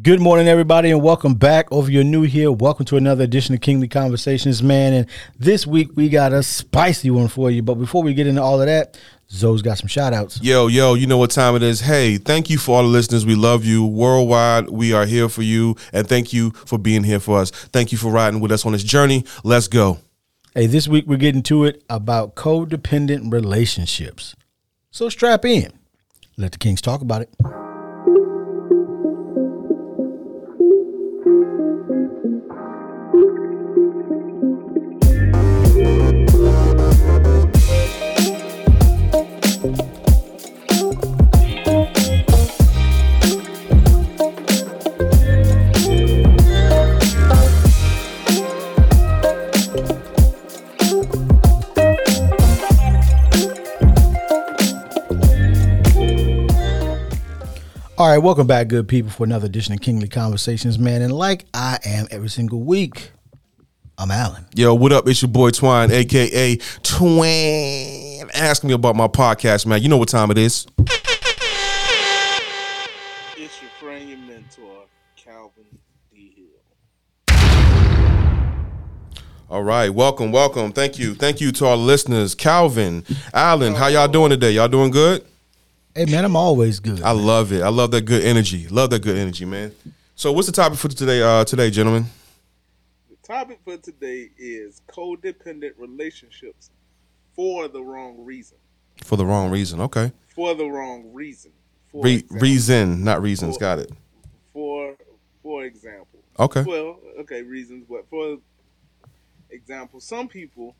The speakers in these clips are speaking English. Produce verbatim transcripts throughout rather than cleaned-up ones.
Good morning, everybody, and welcome back. Or if you're new here, welcome to another edition of Kingly Conversations, man. And this week, we got a spicy one for you. But before we get into all of that, Zoe's got some shout-outs. Yo, yo, you know what time it is. Hey, thank you for all the listeners. We love you. Worldwide, we are here for you. And thank you for being here for us. Thank you for riding with us on this journey. Let's go. Hey, this week, we're getting to it about codependent relationships. So strap in. Let the kings talk about it. All right, welcome back, good people, for another edition of Kingly Conversations, man. And like I am every single week, I'm Alan. Yo, what up? It's your boy Twine, a k a. Twine. Ask me about my podcast, man. You know what time it is. It's your friend, your mentor, Calvin D. Hill. All right, welcome, welcome. Thank you. Thank you to our listeners. Calvin, Alan, how y'all doing today? Y'all doing good? Hey, man, I'm always good. I man. love it. I love that good energy. Love that good energy, man. So what's the topic for today, uh, today, gentlemen? The topic for today is codependent relationships for the wrong reason. For the wrong reason. Okay. For the wrong reason. For Re- example, reason, not reasons. For, Got it. For, for example. Okay. Well, okay, reasons. But for example, some people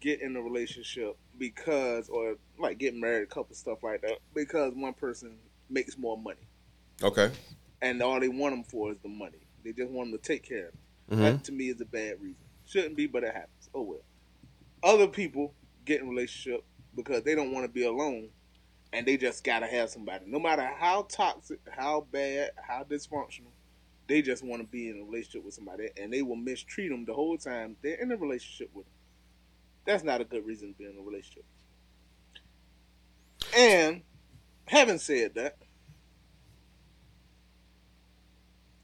get in a relationship because, or like get married, a couple stuff like that, because one person makes more money. Okay. And all they want them for is the money. They just want them to take care of them. Mm-hmm. That to me is a bad reason. Shouldn't be, but it happens. Oh well. Other people get in a relationship because they don't want to be alone, and they just gotta have somebody. No matter how toxic, how bad, how dysfunctional, they just want to be in a relationship with somebody, and they will mistreat them the whole time they're in a relationship with them. That's not a good reason to be in a relationship. And having said that,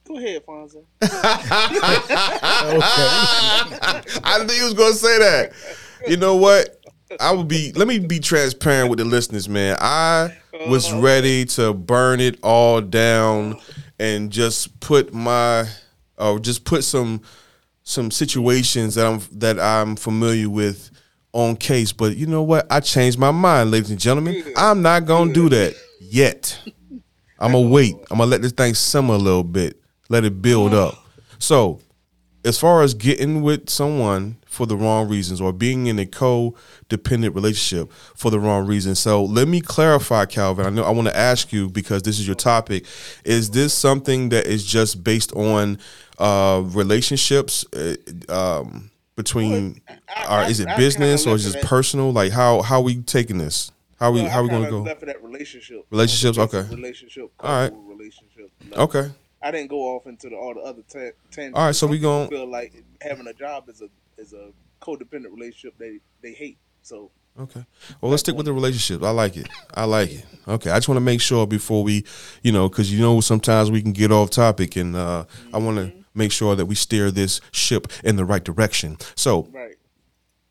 go ahead, Fonzo. Okay. I knew you was going to say that. You know what? I would be, let me be transparent with the listeners, man. I was ready to burn it all down and just put my, or just put some, some situations that I'm that I'm familiar with on case, but you know what? I changed my mind, ladies and gentlemen. I'm not gonna do that yet. I'm gonna wait. I'm gonna let this thing simmer a little bit, let it build up. So, as far as getting with someone for the wrong reasons or being in a codependent relationship for the wrong reasons, so let me clarify, Calvin. I know I want to ask you because this is your topic. Is this something that is just based on Uh, relationships uh, um, between, or is it business or is it personal? Like how how we taking this? How we how we gonna go? Left for that relationship. Relationships, okay. Relationship, all right. Relationship, okay. I didn't go off into the, all the other ten. ten all right, so we gonna feel like having a job is a is a codependent relationship they they hate. So okay, well let's stick with the relationship. I like it. I like it. Okay, I just want to make sure before we, you know, because you know sometimes we can get off topic, and uh, mm-hmm. I want to make sure that we steer this ship in the right direction. So, right,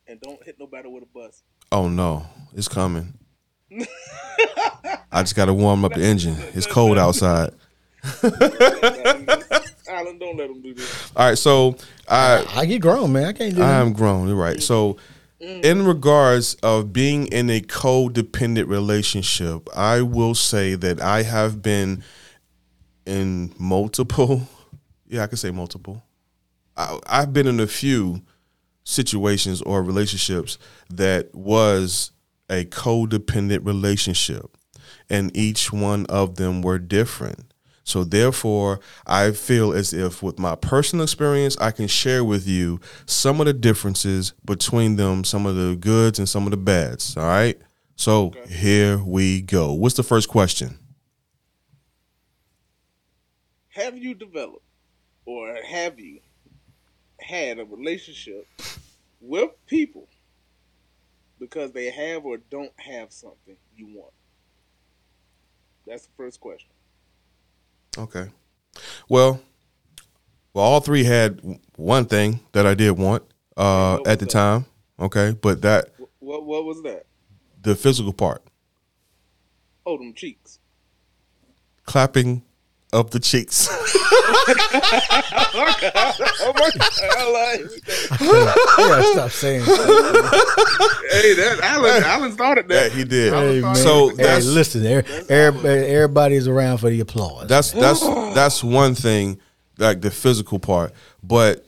and don't hit nobody with a bus. Oh no, it's coming. I just gotta warm up the engine. It's cold outside. Alan, don't let them do this. All right, so I I get grown, man. I can't do that. I'm grown. You're right. So, mm. in regards of being in a codependent relationship, I will say that I have been in multiple. Yeah, I could say multiple. I, I've been in a few situations or relationships that was a codependent relationship, and each one of them were different. So therefore, I feel as if with my personal experience, I can share with you some of the differences between them, some of the goods and some of the bads. All right. So okay. Here we go. What's the first question? Have you developed? Or have you had a relationship with people because they have or don't have something you want? That's the first question. Okay. Well, well, all three had one thing that I did want uh, at the that? time. Okay, but that what what was that? The physical part. Oh, them cheeks. Clapping up the cheeks. Oh my God. Oh my God. I, like I gotta stop saying that. Hey, that Alan, Alan started that. Yeah, he did. Hey, man. So that's, hey, listen, that's everybody, everybody's around for the applause. That's that's that's one thing, like the physical part. But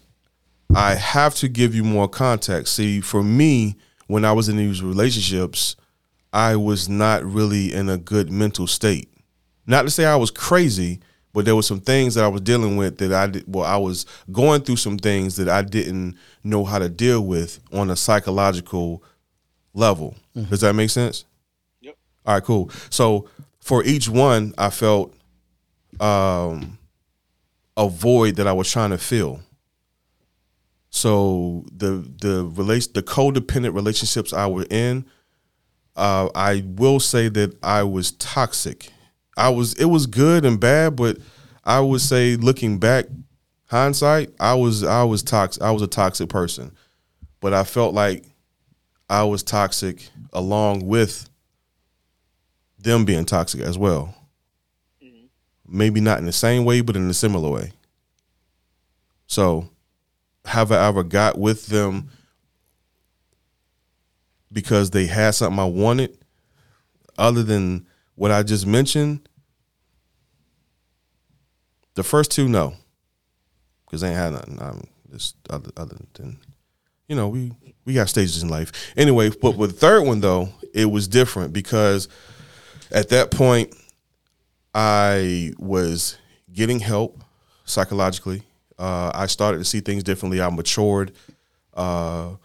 I have to give you more context. See, for me, when I was in these relationships, I was not really in a good mental state. Not to say I was crazy, but there were some things that I was dealing with that I did. Well, I was going through some things that I didn't know how to deal with on a psychological level. Mm-hmm. Does that make sense? Yep. All right, cool. So for each one, I felt um, a void that I was trying to fill. So the the relate the codependent relationships I were in, uh, I will say that I was toxic. I was it was good and bad, but I would say looking back, hindsight, I was I was toxic. I was a toxic person, but I felt like I was toxic along with them being toxic as well. Mm-hmm. Maybe not in the same way, but in a similar way. So, have I ever got with them because they had something I wanted other than what I just mentioned? The first two, no, because they ain't had nothing. I'm just other, other than, you know, we, we got stages in life. Anyway, but with the third one, though, it was different because at that point I was getting help psychologically. Uh, I started to see things differently. I matured. Uh,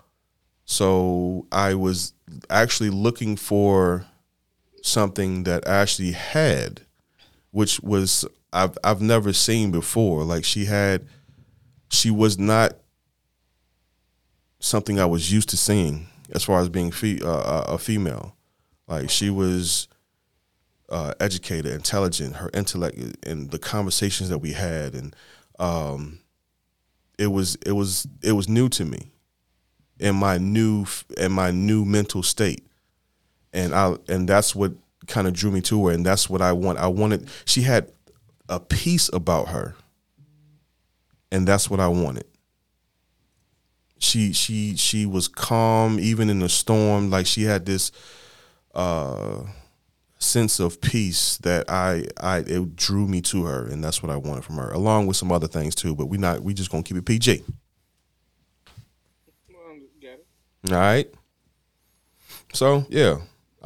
so I was actually looking for something that Ashley had, which was I've I've never seen before. Like she had, she was not something I was used to seeing as far as being fe- uh, a female. Like she was uh, educated, intelligent, her intellect, and the conversations that we had, and um, it was it was it was new to me, in my new in my new mental state. And I and that's what kind of drew me to her, and that's what I want. I wanted. She had a piece about her, and that's what I wanted. She she she was calm even in the storm. Like she had this uh, sense of peace that I I it drew me to her, and that's what I wanted from her, along with some other things too. But we not we just gonna keep it P G. Well, got it. All right. So yeah.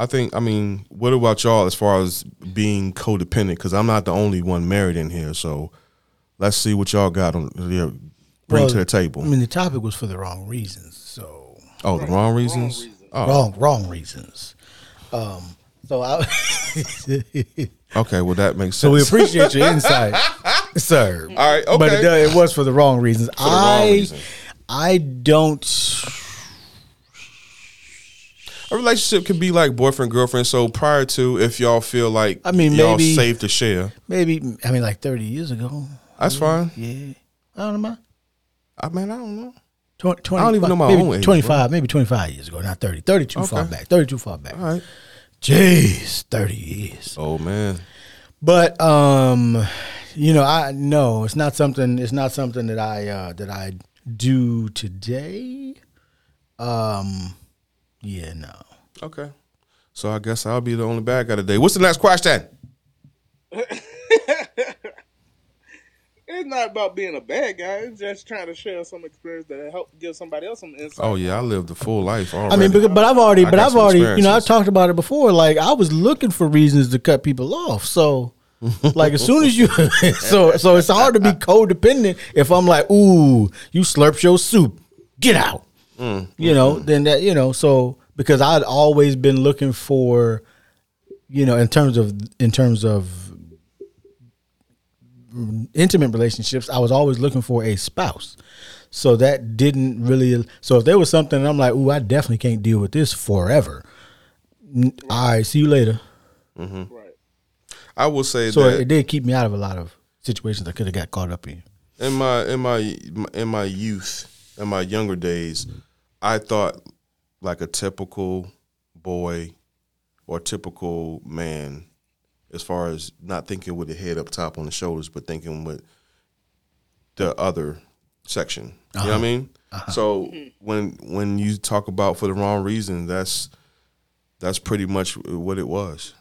I think, I mean, what about y'all as far as being codependent? Because I'm not the only one married in here, so let's see what y'all got on uh, bring well, to the table. I mean, the topic was for the wrong reasons, so oh, the wrong, wrong reasons, wrong, reasons. Oh. wrong, wrong reasons. Um, so I okay, well that makes sense. So we appreciate your insight, sir. All right, okay, but it, it was for the wrong reasons. For the wrong I, reason. I don't. A relationship can be like boyfriend, girlfriend. So prior to, if y'all feel like I mean, y'all maybe, safe to share. Maybe, I mean, like thirty years ago. That's maybe, fine. Yeah. I don't know. I mean, I don't know. twenty, twenty, I don't even know my maybe own age. twenty-five, bro. Maybe twenty-five years ago, not thirty. thirty-two okay. far back. thirty-two far back. All right. Jeez, thirty years. Oh, man. But, um, you know, I no, it's not something, it's not something that I, uh, that I do today. Um... Yeah, no. Okay. So I guess I'll be the only bad guy today. What's the next question? It's not about being a bad guy. It's just trying to share some experience that help give somebody else some insight. Oh yeah, I lived a full life already. I mean, because, but I've already, but I've already, you know, I've talked about it before. Like I was looking for reasons to cut people off. So, like as soon as you, so so it's hard to be codependent if I'm like, ooh, you slurped your soup, get out. Mm, you know, mm-hmm. then that, you know, so because I'd always been looking for, you know, in terms of in terms of intimate relationships, I was always looking for a spouse. So that didn't really. So if there was something I'm like, ooh, I definitely can't deal with this forever. All right. See you later. Mm-hmm. Right. I will say so that. So it did keep me out of a lot of situations I could have got caught up in. In my in my in my youth, in my younger days, I thought like a typical boy or typical man, as far as not thinking with the head up top on the shoulders, but thinking with the other section. Uh-huh. You know what I mean? Uh-huh. So when when you talk about for the wrong reason, that's that's pretty much what it was.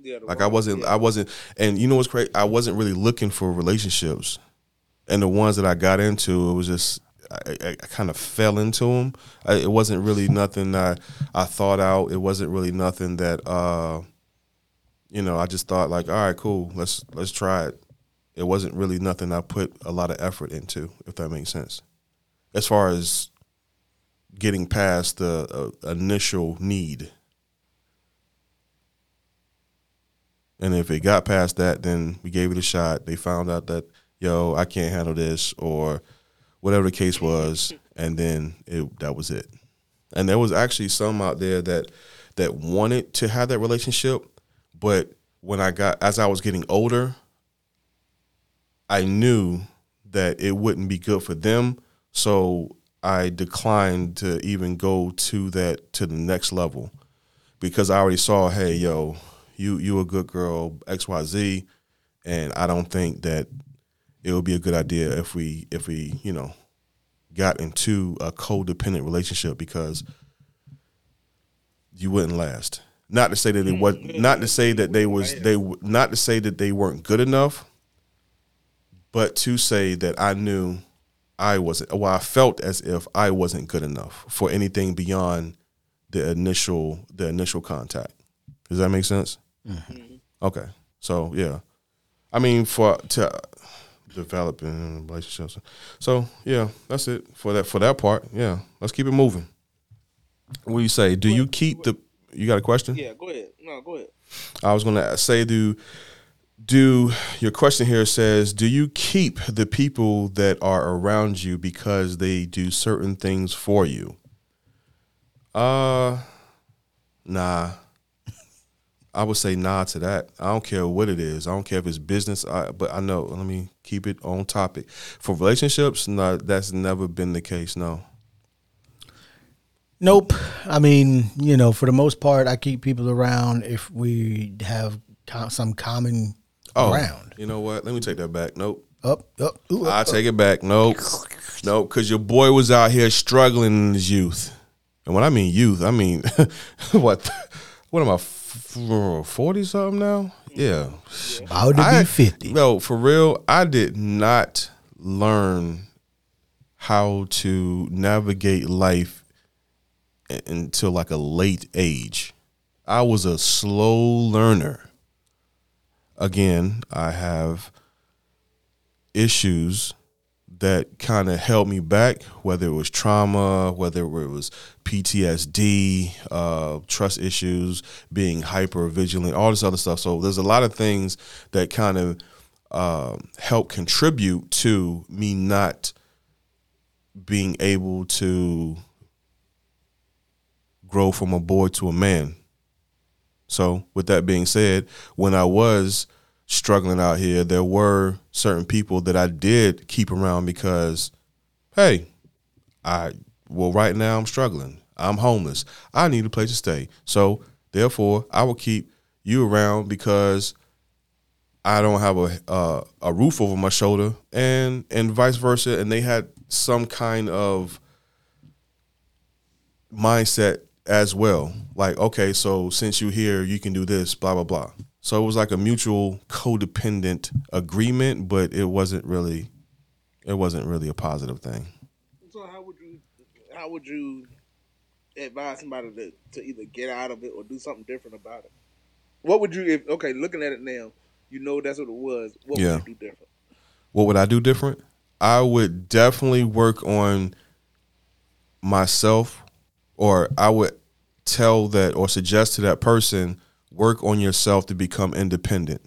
Yeah, like I wasn't, yeah. I wasn't, and you know what's crazy? I wasn't really looking for relationships, and the ones that I got into, it was just I, I, I kind of fell into them. I, it wasn't really nothing I I thought out. It wasn't really nothing that uh, you know. I just thought like, all right, cool, let's let's try it. It wasn't really nothing I put a lot of effort into, if that makes sense. As far as getting past the uh, initial need. And if it got past that, then we gave it a shot. They found out that, yo, I can't handle this or whatever the case was, and then it, that was it. And there was actually some out there that that wanted to have that relationship, but when I got, as I was getting older, I knew that it wouldn't be good for them. So I declined to even go to that, to the next level, because I already saw, hey, yo, you you a good girl, X, Y, Z, and I don't think that it would be a good idea if we, if we, you know, got into a codependent relationship, because you wouldn't last. Not to say that it was, not to say that they was, they, not to say that they weren't good enough, but to say that I knew I wasn't, well, I felt as if I wasn't good enough for anything beyond the initial, the initial contact. Does that make sense? Mm-hmm. Okay. So, yeah. I mean, for to developing relationships. So, yeah, that's it for that for that part. Yeah. Let's keep it moving. What do you say? Do you keep the – you got a question? Yeah, go ahead. No, go ahead. I was going to say, do do – your question here says, do you keep the people that are around you because they do certain things for you? Uh, nah. I would say nah to that. I don't care what it is. I don't care if it's business. I, but I know. Let me keep it on topic. For relationships, no, that's never been the case. No. Nope. I mean, you know, for the most part, I keep people around if we have com- some common oh, ground. You know what? Let me take that back. Nope. Up, up. Ooh, up I take up. it back. Nope. Nope. Because your boy was out here struggling in his youth, and when I mean youth, I mean what? What am I? forty something now? Yeah. I would be fifty. No, for real, I did not learn how to navigate life until like a late age. I was a slow learner. Again, I have issues that kind of held me back, whether it was trauma, whether it was P T S D, uh, trust issues, being hyper vigilant, all this other stuff. So there's a lot of things that kind of uh, help contribute to me not being able to grow from a boy to a man. So with that being said, when I was struggling out here, there were certain people that I did keep around because, hey, I well, right now I'm struggling. I'm homeless. I need a place to stay. So, therefore, I will keep you around because I don't have a uh, a roof over my shoulder, and and vice versa. And they had some kind of mindset as well. Like, okay, so since you're here, you can do this, blah, blah, blah. So it was like a mutual codependent agreement, but it wasn't really, it wasn't really a positive thing. So how would you, how would you advise somebody to, to either get out of it or do something different about it? What would you, if okay, looking at it now, you know that's what it was. What yeah. would you do different? What would I do different? I would definitely work on myself, or I would tell that or suggest to that person, work on yourself to become independent,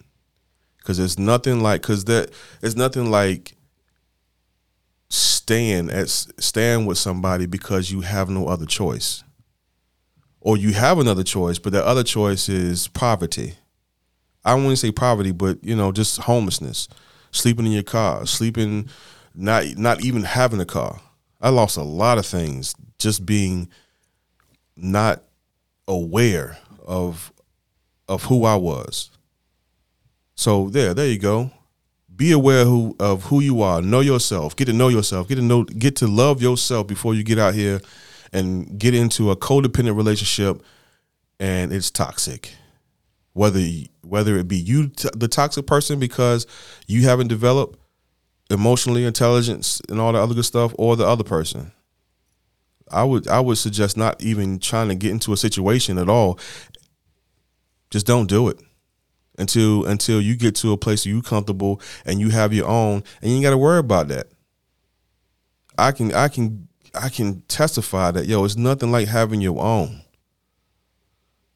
because it's nothing like because that it's nothing like staying at staying with somebody because you have no other choice, or you have another choice, but the other choice is poverty. I wouldn't say poverty, but you know, just homelessness. sleeping in your car, sleeping, not not even having a car. I lost a lot of things just being not aware of of who I was. So there, there you go. Be aware who, of who you are. Know yourself. Get to know yourself. Get to know. Get to love yourself before you get out here and get into a codependent relationship, and it's toxic. Whether whether it be you t- the toxic person because you haven't developed emotionally intelligence and all the other good stuff, or the other person. I would I would suggest not even trying to get into a situation at all. Just don't do it until until you get to a place where you're comfortable and you have your own, and you ain't got to worry about that. I can I can I can testify that yo, it's nothing like having your own.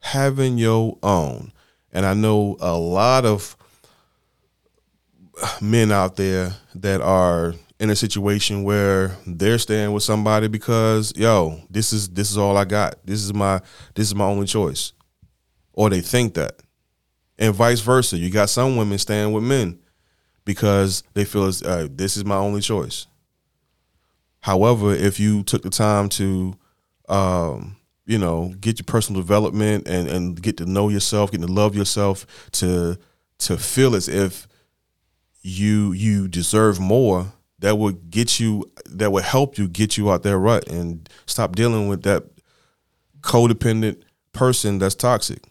Having your own, and I know a lot of men out there that are in a situation where they're staying with somebody because, yo, this is this is all I got. This is my this is my only choice. Or they think that. And vice versa. You got some women staying with men because they feel as, uh, this is my only choice. However, if you took the time to, um, you know, get your personal development and, and get to know yourself, get to love yourself, to to feel as if you you deserve more, that would get you, that would help you get you out that rut and stop dealing with that codependent person that's toxic.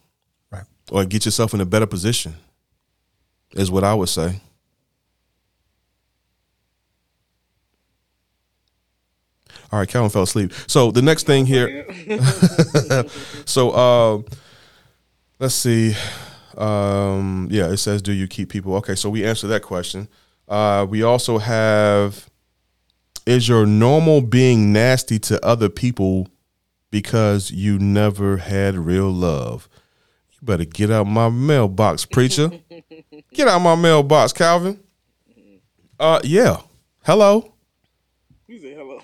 Right. Or get yourself in a better position is what I would say. All right, Calvin fell asleep. So the next thing here. so um, let's see. Um, yeah, it says, do you keep people? Okay, so we answered that question. Uh, we also have, is your normal being nasty to other people because you never had real love? You better get out my mailbox, preacher. Get out my mailbox, Calvin. Uh, yeah. Hello. You say hello.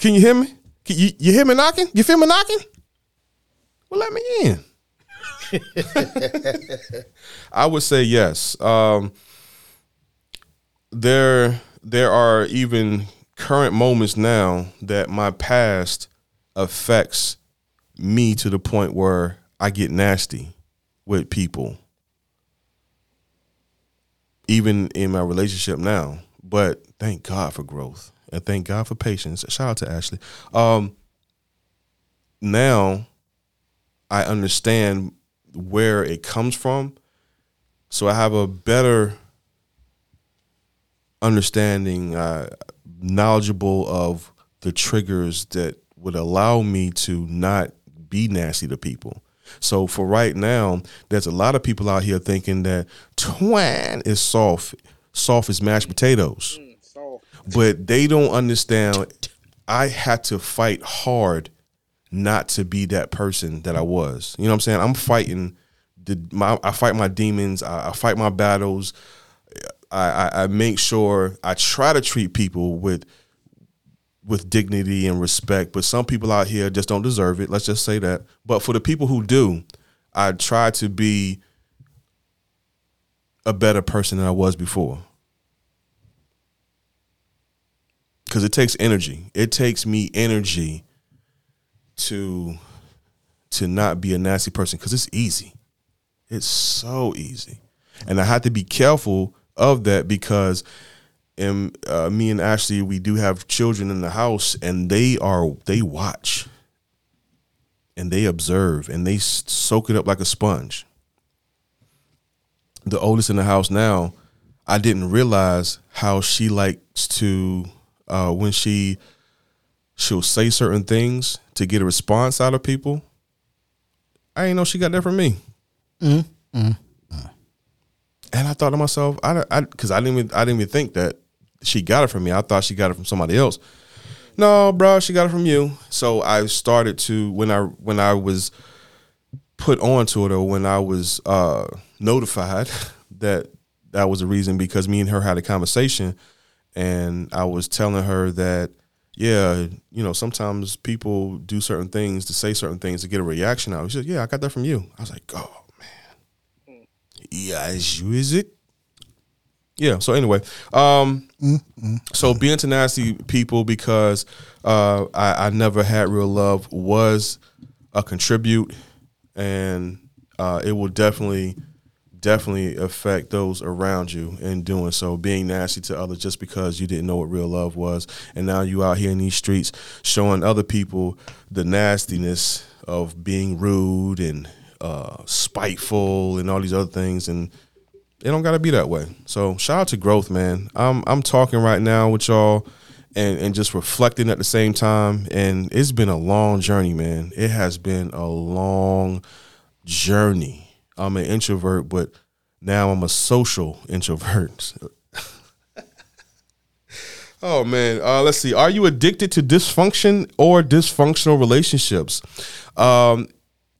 Can you hear me? Can you, you hear me knocking? You feel me knocking? Well, let me in. I would say yes. Um, there, there are even current moments now that my past affects me to the point where I get nasty with people, even in my relationship now. But thank God for growth and thank God for patience. Shout out to Ashley. Um, now I understand where it comes from, so I have a better understanding, uh, knowledgeable of the triggers that would allow me to not be nasty to people. So for right now, there's a lot of people out here thinking that twang is soft, soft as mashed potatoes, mm, but they don't understand. I had to fight hard not to be that person that I was. You know what I'm saying? I'm fighting the my I fight my demons. I, I fight my battles. I, I, I make sure I try to treat people with with dignity and respect, but some people out here just don't deserve it. Let's just say that. But for the people who do, I try to be a better person than I was before. Because it takes energy. It takes me energy to to not be a nasty person, because it's easy. It's so easy. And I have to be careful of that because and uh, me and Ashley, we do have children in the house, and they are they watch and they observe and they soak it up like a sponge. The oldest in the house now, I didn't realize how she likes to uh, when she she'll say certain things to get a response out of people. I ain't know she got that from me. Mm-hmm. Mm-hmm. And I thought to myself, I, I, cause I didn't even, I didn't even think that she got it from me. I thought she got it from somebody else. No, bro, she got it from you. So I started to, when I, when I was put onto it, or when I was uh, notified that that was the reason, because me and her had a conversation and I was telling her that, yeah, you know, sometimes people do certain things to say certain things to get a reaction out. She said, yeah, I got that from you. I was like, oh. Yeah, as you is it? Yeah. So anyway, um, mm-hmm. so being to nasty people because uh, I, I never had real love was a contribute, and uh, it will definitely, definitely affect those around you in doing so. Being nasty to others just because you didn't know what real love was, and now you out here in these streets showing other people the nastiness of being rude and uh, spiteful and all these other things, and it don't gotta be that way. So shout out to growth, man. I'm I'm talking right now with y'all, and, and just reflecting at the same time. And it's been a long journey, man. It has been a long journey. I'm an introvert, but now I'm a social introvert. Oh, man. Uh, let's see. Are you addicted to dysfunction or dysfunctional relationships? Um,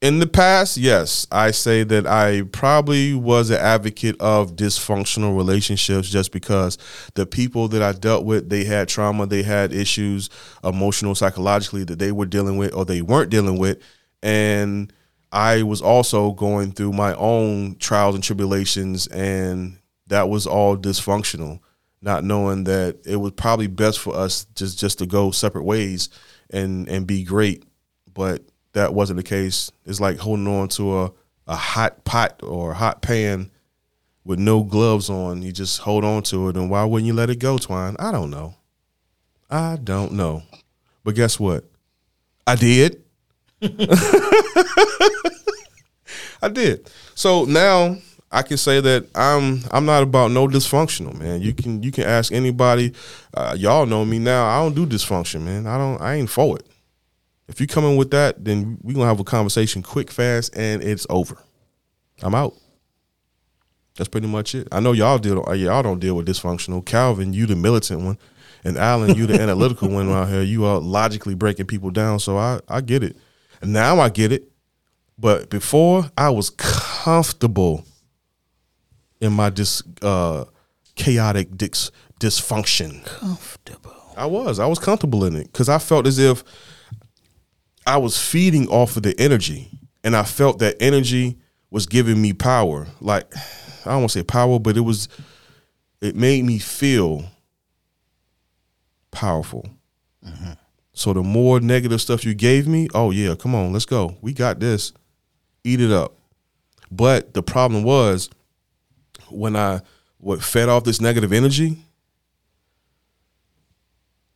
in the past, yes. I say that I probably was an advocate of dysfunctional relationships just because the people that I dealt with, they had trauma, they had issues, emotional, psychologically, that they were dealing with or they weren't dealing with. And I was also going through my own trials and tribulations, and that was all dysfunctional, not knowing that it was probably best for us just, just to go separate ways and, and be great. But that wasn't the case. It's like holding on to a, a hot pot or a hot pan with no gloves on. You just hold on to it, and why wouldn't you let it go, Twine? I don't know. I don't know. But guess what? I did. I did. So now I can say that I'm I'm not about no dysfunctional, man. You can you can ask anybody. Uh, y'all know me now. I don't do dysfunction, man. I don't. I ain't for it. If you come in with that, then we gonna have a conversation quick, fast, and it's over. I'm out. That's pretty much it. I know y'all deal. Y'all don't deal with dysfunctional. Calvin, you the militant one, and Alan, you the analytical one out here. You are logically breaking people down. So I I get it. Now I get it, but before I was comfortable in my dis, uh, chaotic dis, dysfunction. Comfortable. I was. I was comfortable in it because I felt as if I was feeding off of the energy, and I felt that energy was giving me power. Like, I don't want to say power, but it was, it made me feel powerful. Mm-hmm. So the more negative stuff you gave me, oh, yeah, come on, let's go. We got this. Eat it up. But the problem was when I what fed off this negative energy,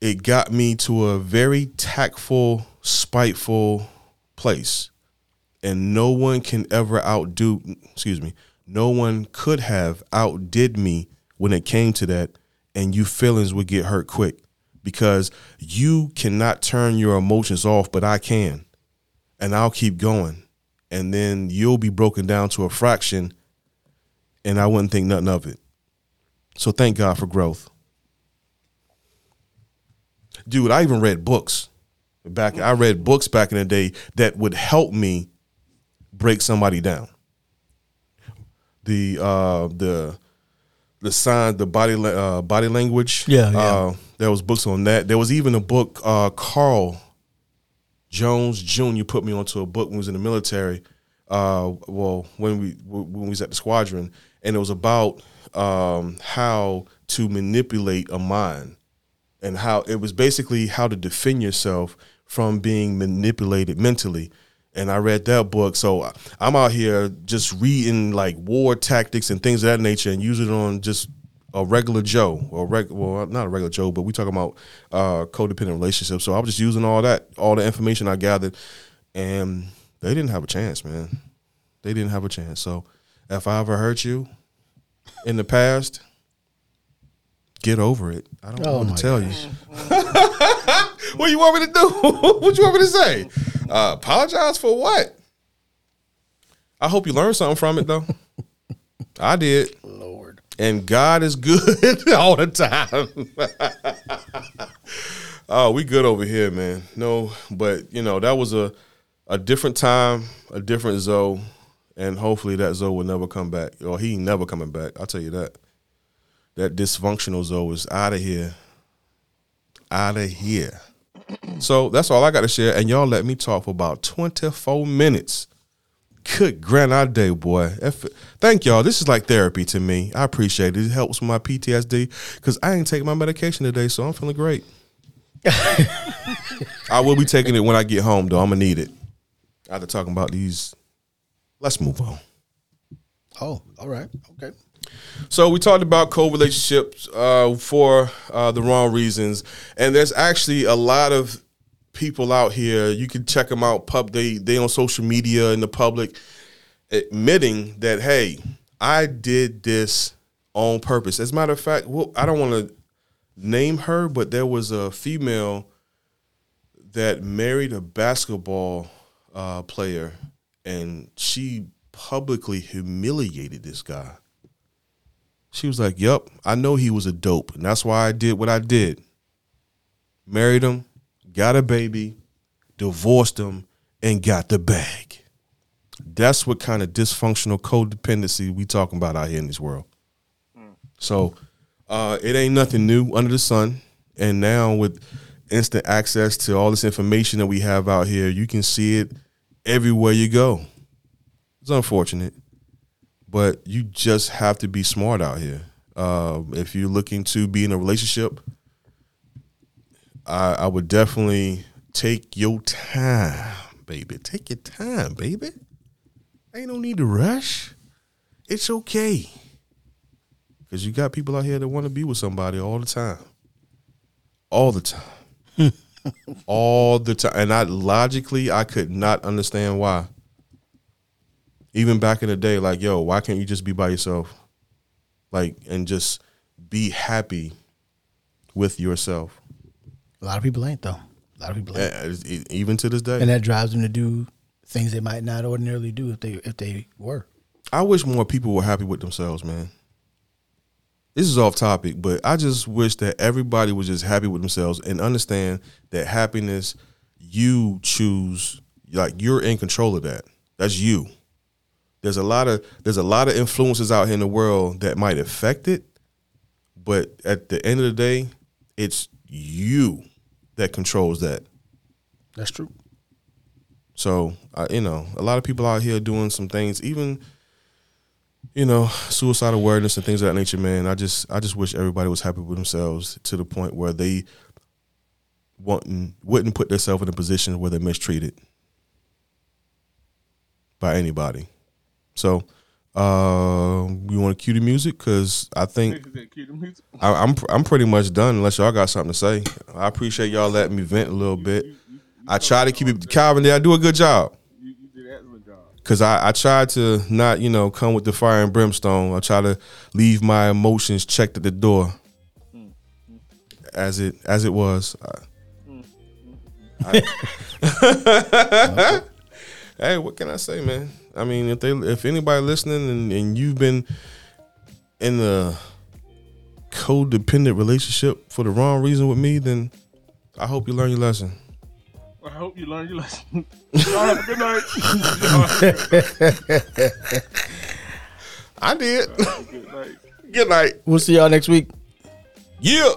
it got me to a very tactful, spiteful place. And no one can ever outdo, excuse me, no one could have outdid me when it came to that, and your feelings would get hurt quick. Because you cannot turn your emotions off, but I can. And I'll keep going. And then you'll be broken down to a fraction, and I wouldn't think nothing of it. So thank God for growth. Dude, I even read books. Back, I read books back in the day that would help me break somebody down. The uh, the the sign, the body uh, body language. Yeah, yeah. Uh, There was books on that. There was even a book, uh, Carl Jones Junior put me onto a book when we was in the military. Uh, well, when we when we was at the squadron, and it was about um, how to manipulate a mind, and how it was basically how to defend yourself from being manipulated mentally. And I read that book, so I'm out here just reading like war tactics and things of that nature, and using it on just a regular Joe, or reg- well, not a regular Joe, but we talking about uh, codependent relationships. So I was just using all that, all the information I gathered, and they didn't have a chance, man. They didn't have a chance. So if I ever hurt you in the past, get over it. I don't know oh what to tell God. you. What you want me to do? What you want me to say? Uh, apologize for what? I hope you learned something from it, though. I did. Lord. And God is good all the time. Oh, we good over here, man. No, but, you know, that was a, a different time, a different Zoe, and hopefully that Zoe will never come back. Or he ain't never coming back, I'll tell you that. That dysfunctional Zoe is out of here. Out of here. So that's all I got to share, and y'all let me talk for about twenty-four minutes. Good granddaddy, boy. F- Thank y'all. This is like therapy to me. I appreciate it. It helps with my P T S D because I ain't taking my medication today, so I'm feeling great. I will be taking it when I get home, though. I'm going to need it. After talking about these, let's move on. Oh, all right. Okay. So we talked about co-relationships uh, for uh, the wrong reasons. And there's actually a lot of people out here. You can check them out. Pub they they on social media in the public admitting that, hey, I did this on purpose. As a matter of fact, well, I don't want to name her, but there was a female that married a basketball uh, player, and she publicly humiliated this guy. She was like, yep, I know he was a dope, and that's why I did what I did. Married him, got a baby, divorced him, and got the bag. That's what kind of dysfunctional codependency we talking about out here in this world. Mm. So uh, it ain't nothing new under the sun. And now with instant access to all this information that we have out here, you can see it everywhere you go. It's unfortunate, but you just have to be smart out here. Uh, if you're looking to be in a relationship, I, I would definitely take your time, baby. Take your time, baby. Ain't no need to rush. It's okay. Because you got people out here that want to be with somebody all the time. All the time. all the time. And I logically, I could not understand why. Even back in the day, like, yo, why can't you just be by yourself? Like, and just be happy with yourself. A lot of people ain't, though. A lot of people ain't. Yeah, even to this day. And that drives them to do things they might not ordinarily do if they if they were. I wish more people were happy with themselves, man. This is off topic, but I just wish that everybody was just happy with themselves and understand that happiness, you choose, like, you're in control of that. That's you. There's a lot of there's a lot of influences out here in the world that might affect it, but at the end of the day, it's you that controls that. That's true. So, uh, you know, a lot of people out here doing some things, even, you know, suicide awareness and things of that nature, man. I just I just wish everybody was happy with themselves to the point where they wouldn't, wouldn't put themselves in a position where they're mistreated by anybody. So, uh, you want to cue the music? Because I think I, I'm I'm pretty much done unless y'all got something to say. I appreciate y'all letting me vent a little bit. I try to keep it, Calvin, did I do a good job? You, you did an excellent job. Because I, I tried to not, you know, come with the fire and brimstone. I try to leave my emotions checked at the door, mm-hmm. as it as it was. Mm-hmm. I, hey, what can I say, man? I mean, if they, if anybody listening and, and you've been in a codependent relationship for the wrong reason with me, then I hope you learn your lesson. I hope you learned your lesson. Y'all have a good night. I did. Good night. Good night. We'll see y'all next week. Yeah.